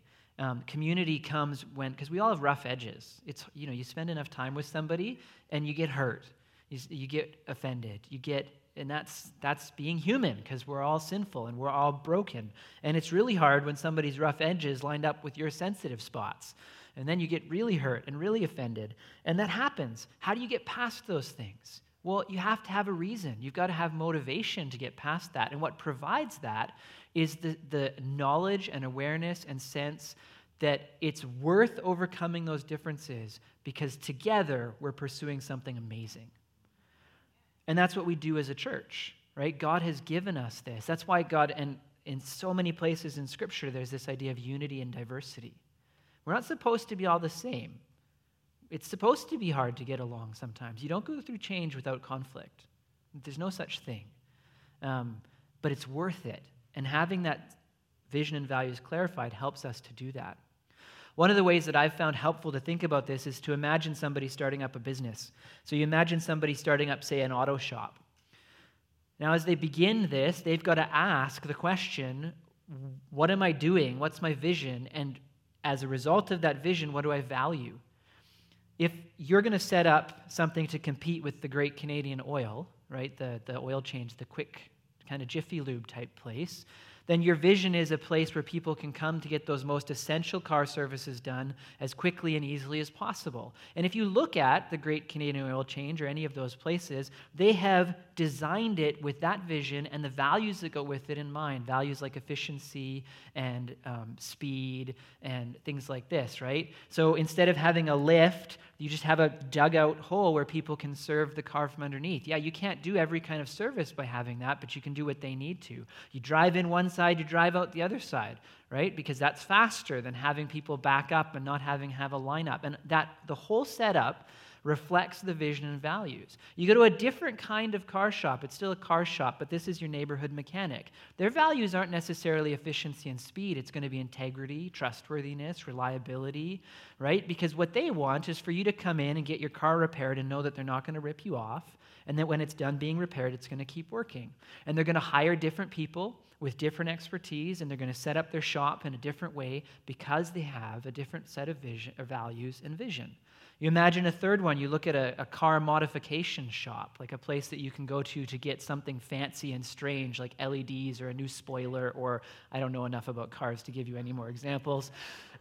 Community comes when, because we all have rough edges. It's, you know, you spend enough time with somebody and you get hurt, you get offended, and that's being human, because we're all sinful and we're all broken. And it's really hard when somebody's rough edges lined up with your sensitive spots. And then you get really hurt and really offended. And that happens. How do you get past those things? Well, you have to have a reason. You've got to have motivation to get past that. And what provides that is the knowledge and awareness and sense that it's worth overcoming those differences, because together we're pursuing something amazing. And that's what we do as a church, right? God has given us this. That's why God, and in so many places in Scripture, there's this idea of unity and diversity. We're not supposed to be all the same. It's supposed to be hard to get along sometimes. You don't go through change without conflict. There's no such thing. But it's worth it. And having that vision and values clarified helps us to do that. One of the ways that I've found helpful to think about this is to imagine somebody starting up a business. So you imagine somebody starting up, say, an auto shop. Now, as they begin this, they've got to ask the question, what am I doing? What's my vision? And as a result of that vision, what do I value? If you're going to set up something to compete with the Great Canadian Oil, right, the oil change, the quick kind of Jiffy Lube type place, then your vision is a place where people can come to get those most essential car services done as quickly and easily as possible. And if you look at the Great Canadian Oil Change or any of those places, they have designed it with that vision and the values that go with it in mind, values like efficiency and speed and things like this, right? So instead of having a lift, you just have a dugout hole where people can serve the car from underneath. Yeah, you can't do every kind of service by having that, but you can do what they need to. You drive in one side, you drive out the other side, right? Because that's faster than having people back up and not have a lineup. And that the whole setup reflects the vision and values. You go to a different kind of car shop, it's still a car shop, but this is your neighborhood mechanic. Their values aren't necessarily efficiency and speed. It's going to be integrity, trustworthiness, reliability, right? Because what they want is for you to come in and get your car repaired and know that they're not going to rip you off, and that when it's done being repaired, it's going to keep working. And they're going to hire different people with different expertise, and they're going to set up their shop in a different way because they have a different set of vision, or values and vision. You imagine a third one, you look at a car modification shop, like a place that you can go to get something fancy and strange, like LEDs or a new spoiler, or I don't know enough about cars to give you any more examples.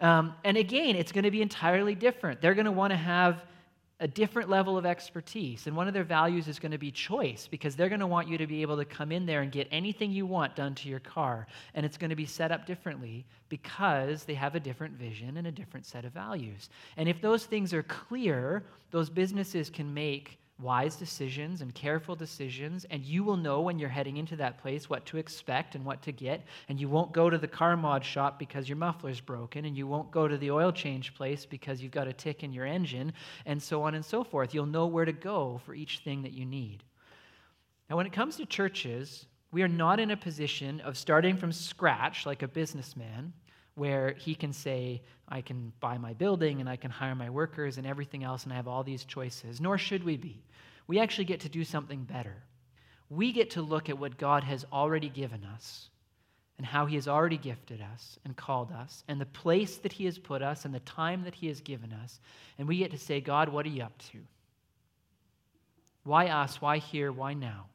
And again, it's going to be entirely different. They're going to want to have a different level of expertise. And one of their values is going to be choice, because they're going to want you to be able to come in there and get anything you want done to your car. And it's going to be set up differently because they have a different vision and a different set of values. And if those things are clear, those businesses can make wise decisions and careful decisions, and you will know when you're heading into that place what to expect and what to get, and you won't go to the car mod shop because your muffler's broken, and you won't go to the oil change place because you've got a tick in your engine, and so on and so forth. You'll know where to go for each thing that you need. Now, when it comes to churches, we are not in a position of starting from scratch like a businessman, where he can say, I can buy my building and I can hire my workers and everything else and I have all these choices, nor should we be. We actually get to do something better. We get to look at what God has already given us and how he has already gifted us and called us and the place that he has put us and the time that he has given us, and we get to say, God, what are you up to? Why us? Why here? Why now?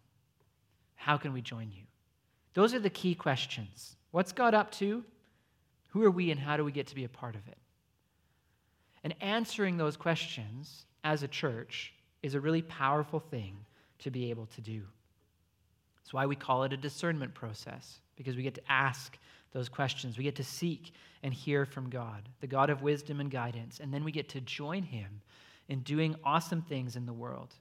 How can we join you? Those are the key questions. What's God up to? Who are we, and how do we get to be a part of it? And answering those questions as a church is a really powerful thing to be able to do. That's why we call it a discernment process, because we get to ask those questions. We get to seek and hear from God, the God of wisdom and guidance, and then we get to join him in doing awesome things in the world.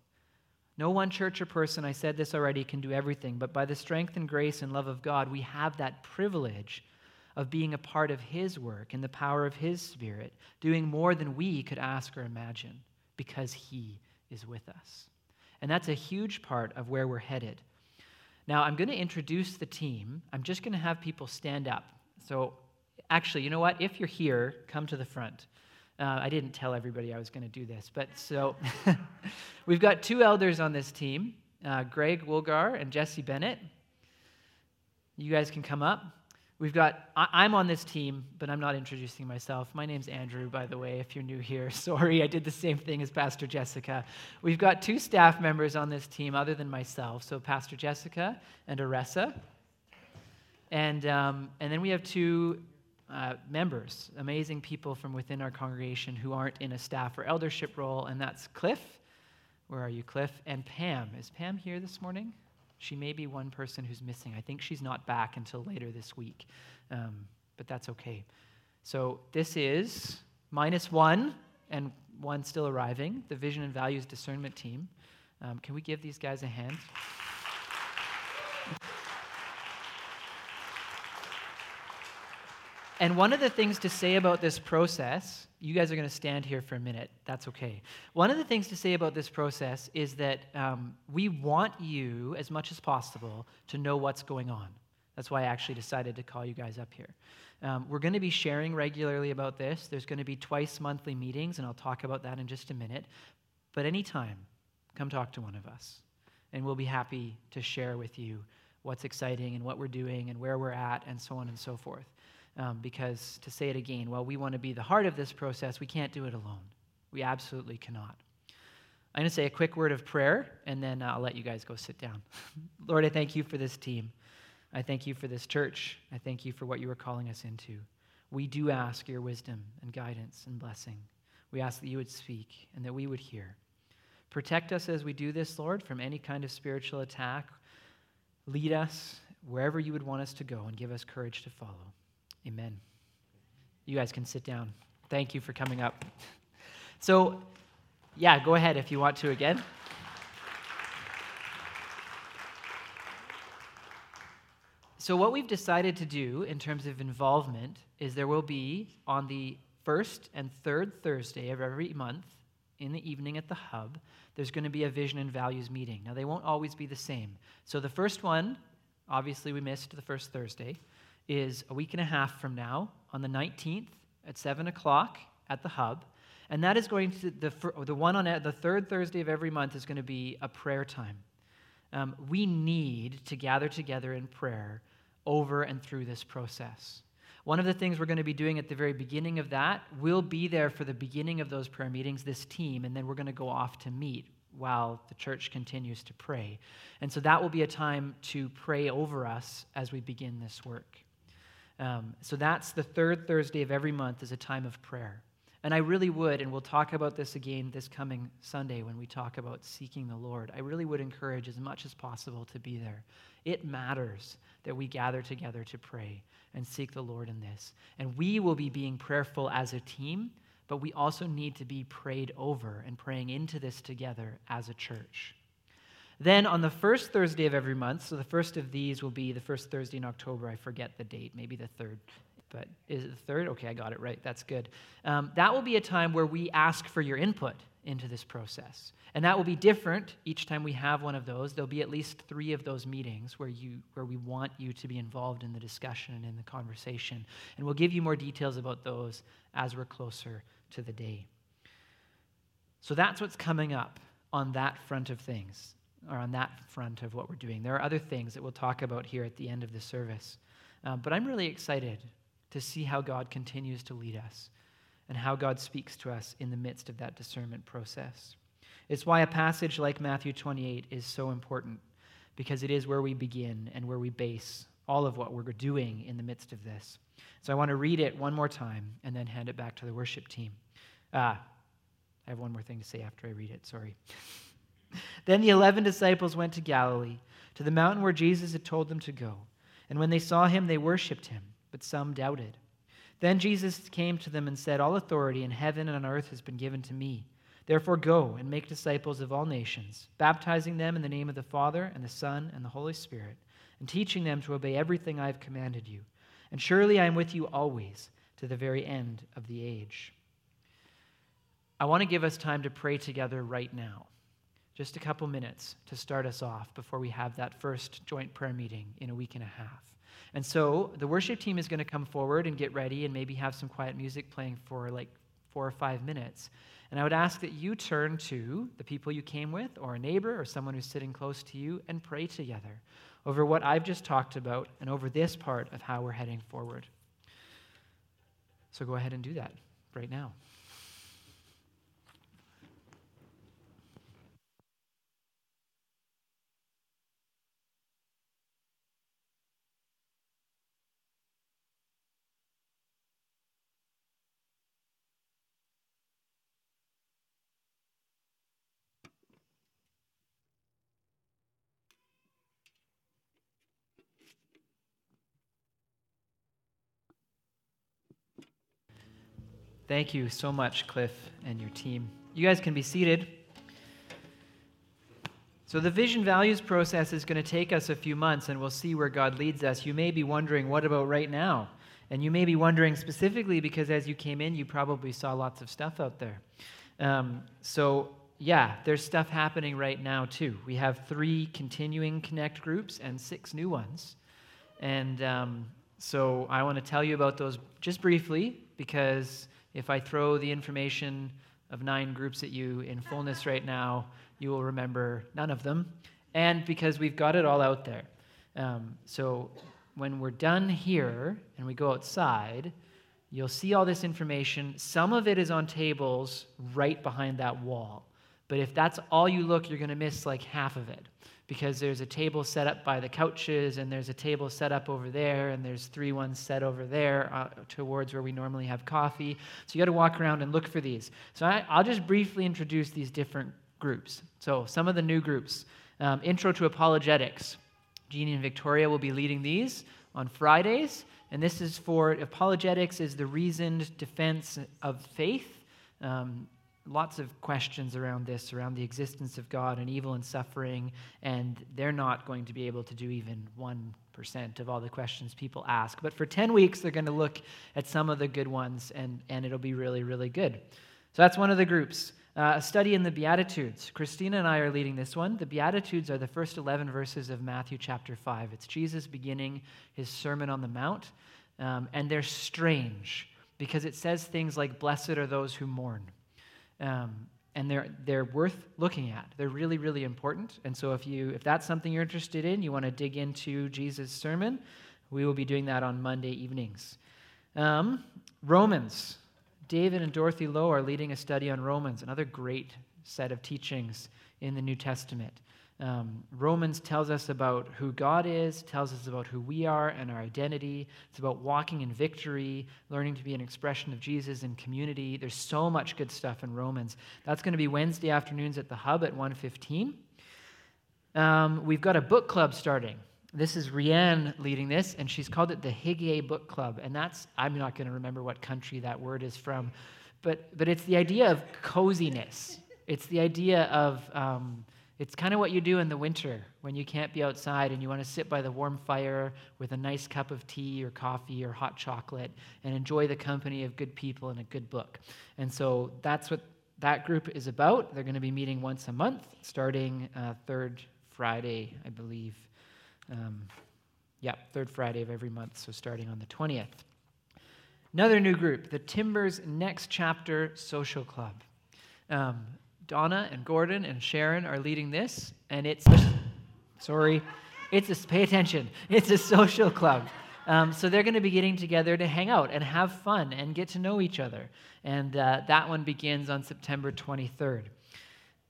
No one church or person, I said this already, can do everything, but by the strength and grace and love of God, we have that privilege of being a part of his work and the power of his Spirit, doing more than we could ask or imagine, because he is with us. And that's a huge part of where we're headed. Now, I'm going to introduce the team. I'm just going to have people stand up. So, actually, you know what? If you're here, come to the front. I didn't tell everybody I was going to do this, but so we've got two elders on this team, Greg Woolgar and Jesse Bennett. You guys can come up. We've got, I'm on this team, but I'm not introducing myself. My name's Andrew, by the way, if you're new here. Sorry, I did the same thing as Pastor Jessica. We've got two staff members on this team other than myself, so Pastor Jessica and Aressa. And then we have two members, amazing people from within our congregation who aren't in a staff or eldership role, and that's Cliff. Where are you, Cliff? And Pam. Is Pam here this morning? She may be one person who's missing. I think she's not back until later this week, but that's okay. So this is -1, and one still arriving, the Vision and Values Discernment Team. Can we give these guys a hand? And one of the things to say about this process, you guys are going to stand here for a minute. That's okay. One of the things to say about this process is that we want you, as much as possible, to know what's going on. That's why I actually decided to call you guys up here. We're going to be sharing regularly about this. There's going to be twice monthly meetings, and I'll talk about that in just a minute. But anytime, come talk to one of us, and we'll be happy to share with you what's exciting and what we're doing and where we're at and so on and so forth. Because to say it again, while we want to be the heart of this process, we can't do it alone. We absolutely cannot. I'm going to say a quick word of prayer, and then I'll let you guys go sit down. Lord, I thank you for this team. I thank you for this church. I thank you for what you are calling us into. We do ask your wisdom and guidance and blessing. We ask that you would speak and that we would hear. Protect us as we do this, Lord, from any kind of spiritual attack. Lead us wherever you would want us to go and give us courage to follow. Amen. You guys can sit down. Thank you for coming up. So, yeah, go ahead if you want to again. So what we've decided to do in terms of involvement is there will be, on the first and third Thursday of every month, in the evening at the Hub, there's going to be a Vision and Values meeting. Now, they won't always be the same. So the first one, obviously we missed the first Thursday, is a week and a half from now, on the 19th at 7 o'clock at the Hub. And that is going to, the one on the third Thursday of every month is going to be a prayer time. We need to gather together in prayer over and through this process. One of the things we're going to be doing at the very beginning of that, we'll be there for the beginning of those prayer meetings, this team, and then we're going to go off to meet while the church continues to pray. And so that will be a time to pray over us as we begin this work. So that's the third Thursday of every month is a time of prayer. And I really would, and we'll talk about this again this coming Sunday when we talk about seeking the Lord, I really would encourage as much as possible to be there. It matters that we gather together to pray and seek the Lord in this. And we will be being prayerful as a team, but we also need to be prayed over and praying into this together as a church. Then on the first Thursday of every month, so the first of these will be the first Thursday in October. I forget the date, maybe the 3rd. But is it the 3rd? Okay, I got it right. That's good. That will be a time where we ask for your input into this process. And that will be different each time we have one of those. There'll be at least 3 of those meetings where we want you to be involved in the discussion and in the conversation. And we'll give you more details about those as we're closer to the day. So that's what's coming up on that front of things, or on that front of what we're doing. There are other things that we'll talk about here at the end of the service. But I'm really excited to see how God continues to lead us and how God speaks to us in the midst of that discernment process. It's why a passage like Matthew 28 is so important, because it is where we begin and where we base all of what we're doing in the midst of this. So I want to read it one more time and then hand it back to the worship team. I have one more thing to say after I read it, sorry. Then the 11 disciples went to Galilee, to the mountain where Jesus had told them to go. And when they saw him, they worshipped him, but some doubted. Then Jesus came to them and said, "All authority in heaven and on earth has been given to me. Therefore go and make disciples of all nations, baptizing them in the name of the Father and the Son and the Holy Spirit, and teaching them to obey everything I have commanded you. And surely I am with you always, to the very end of the age." I want to give us time to pray together right now. Just a couple minutes to start us off before we have that first joint prayer meeting in a week and a half. And so the worship team is going to come forward and get ready and maybe have some quiet music playing for like 4 or 5 minutes. And I would ask that you turn to the people you came with or a neighbor or someone who's sitting close to you and pray together over what I've just talked about and over this part of how we're heading forward. So go ahead and do that right now. Thank you so much, Cliff and your team. You guys can be seated. So the vision values process is going to take us a few months, and we'll see where God leads us. You may be wondering, what about right now? And you may be wondering specifically because as you came in, you probably saw lots of stuff out there. Yeah, there's stuff happening right now, too. We have 3 continuing Connect groups and 6 new ones. And so I want to tell you about those just briefly because if I throw the information of 9 groups at you in fullness right now, you will remember none of them, and because we've got it all out there. So when we're done here and we go outside, you'll see all this information. Some of it is on tables right behind that wall, but if that's all you look, you're going to miss like half of it, because there's a table set up by the couches, and there's a table set up over there, and there's 3 ones set over there towards where we normally have coffee. So you got to walk around and look for these. So I'll just briefly introduce these different groups. So some of the new groups. Intro to Apologetics. Jeannie and Victoria will be leading these on Fridays, and this is for Apologetics is the reasoned defense of faith. Lots of questions around this, around the existence of God and evil and suffering, and they're not going to be able to do even 1% of all the questions people ask. But for 10 weeks, they're going to look at some of the good ones, and it'll be really, really good. So that's one of the groups. A study in the Beatitudes. Christina and I are leading this one. The Beatitudes are the first 11 verses of Matthew chapter 5. It's Jesus beginning his Sermon on the Mount, and they're strange because it says things like, "Blessed are those who mourn." And they're worth looking at. They're really, really important. And so if that's something you're interested in, you want to dig into Jesus' sermon, we will be doing that on Monday evenings. Romans. David and Dorothy Lowe are leading a study on Romans, another great set of teachings in the New Testament. Romans tells us about who God is, tells us about who we are and our identity. It's about walking in victory, learning to be an expression of Jesus in community. There's so much good stuff in Romans. That's going to be Wednesday afternoons at the Hub at 1:15. We've got a book club starting. This is Rianne leading this, and she's called it the Hygge Book Club. And I'm not going to remember what country that word is from, but it's the idea of coziness. It's the idea of... It's kind of what you do in the winter when you can't be outside and you want to sit by the warm fire with a nice cup of tea or coffee or hot chocolate and enjoy the company of good people and a good book. And so that's what that group is about. They're going to be meeting once a month starting third Friday, I believe. Third Friday of every month, so starting on the 20th. Another new group, the Timbers Next Chapter Social Club. Donna and Gordon and Sharon are leading this, and it's a social club. So they're going to be getting together to hang out and have fun and get to know each other. And that one begins on September 23rd.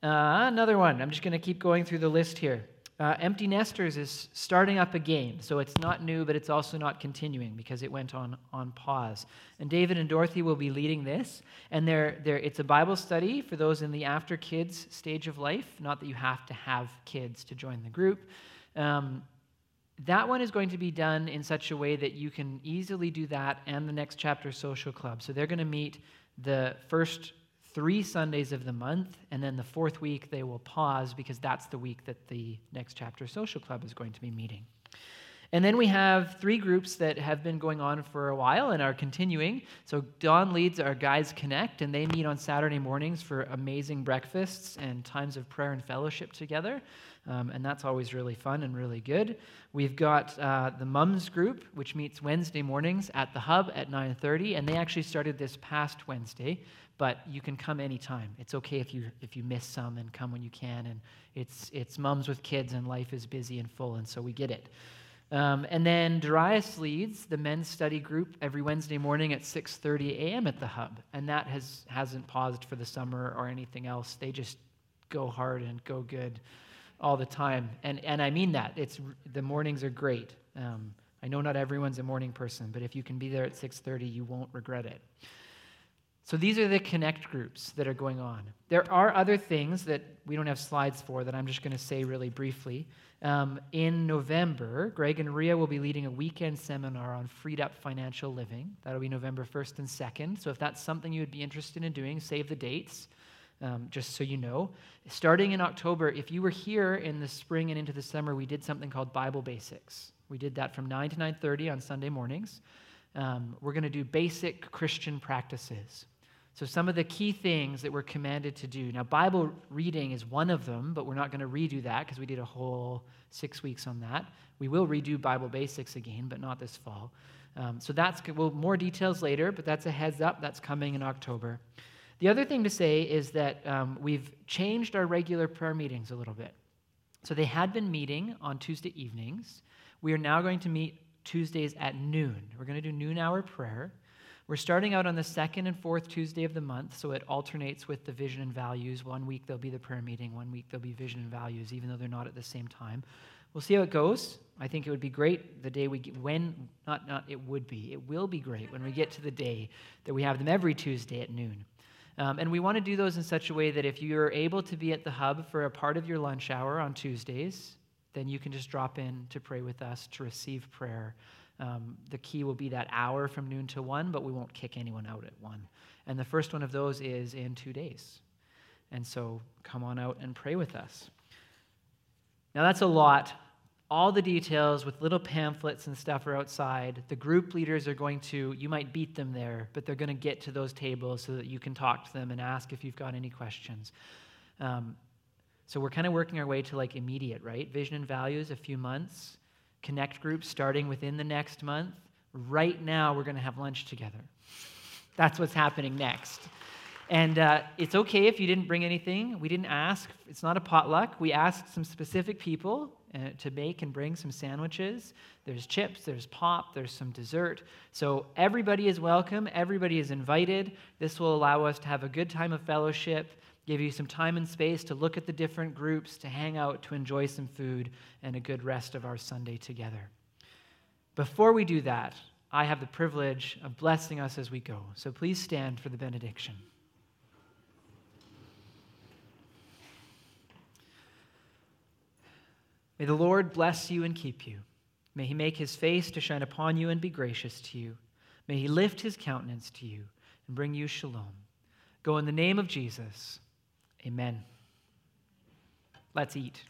Another one, I'm just going to keep going through the list here. Empty Nesters is starting up again, so it's not new, but it's also not continuing because it went on pause. And David and Dorothy will be leading this, and it's a Bible study for those in the after kids stage of life, not that you have to have kids to join the group. That one is going to be done in such a way that you can easily do that and the Next Chapter Social Club. So they're going to meet the first 3 Sundays of the month, and then the 4th week they will pause because that's the week that the Next Chapter Social Club is going to be meeting. And then we have 3 groups that have been going on for a while and are continuing. So Dawn leads our Guys Connect, and they meet on Saturday mornings for amazing breakfasts and times of prayer and fellowship together. And that's always really fun and really good. We've got the Mums group, which meets Wednesday mornings at the Hub at 9:30, and they actually started this past Wednesday, but you can come anytime. It's okay if you miss some and come when you can, and it's mums with kids, and life is busy and full, and so we get it. And then Darius leads the men's study group every Wednesday morning at 6:30 a.m. at the Hub, and that hasn't paused for the summer or anything else. They just go hard and go good all the time, and I mean that. The mornings are great. I know not everyone's a morning person, but if you can be there at 6:30, you won't regret it. So these are the connect groups that are going on. There are other things that we don't have slides for that I'm just going to say really briefly. In November, Greg and Rhea will be leading a weekend seminar on freed up financial living. That'll be November 1st and 2nd. So if that's something you would be interested in doing, save the dates, just so you know. Starting in October, if you were here in the spring and into the summer, we did something called Bible Basics. We did that from 9 to 9:30 on Sunday mornings. We're going to do basic Christian practices. So some of the key things that we're commanded to do. Now, Bible reading is one of them, but we're not going to redo that because we did a whole 6 weeks on that. We will redo Bible Basics again, but not this fall. So that's good. Well, more details later, but that's a heads up. That's coming in October. The other thing to say is that we've changed our regular prayer meetings a little bit. So they had been meeting on Tuesday evenings. We are now going to meet Tuesdays at noon. We're going to do noon hour prayer. We're starting out on the 2nd and 4th Tuesday of the month, so it alternates with the vision and values. One week there'll be the prayer meeting, one week there'll be vision and values, even though they're not at the same time. We'll see how it goes. I think it would be great the day we get, it will be great when we get to the day that we have them every Tuesday at noon. And we want to do those in such a way that if you're able to be at the Hub for a part of your lunch hour on Tuesdays, then you can just drop in to pray with us, to receive prayer. The key will be that hour from noon to 1, but we won't kick anyone out at 1. And the first one of those is in 2 days. And so come on out and pray with us. Now that's a lot. All the details with little pamphlets and stuff are outside. The group leaders are going to, you might beat them there, but they're going to get to those tables so that you can talk to them and ask if you've got any questions. So we're kind of working our way to like immediate, right? Vision and values, a few months. Connect groups starting within the next month. Right now, we're going to have lunch together. That's what's happening next. And it's okay if you didn't bring anything. We didn't ask. It's not a potluck. We asked some specific people to make and bring some sandwiches. There's chips, there's pop, there's some dessert. So everybody is welcome. Everybody is invited. This will allow us to have a good time of fellowship, give you some time and space to look at the different groups, to hang out, to enjoy some food, and a good rest of our Sunday together. Before we do that, I have the privilege of blessing us as we go. So please stand for the benediction. May the Lord bless you and keep you. May he make his face to shine upon you and be gracious to you. May he lift his countenance to you and bring you shalom. Go in the name of Jesus. Amen. Let's eat.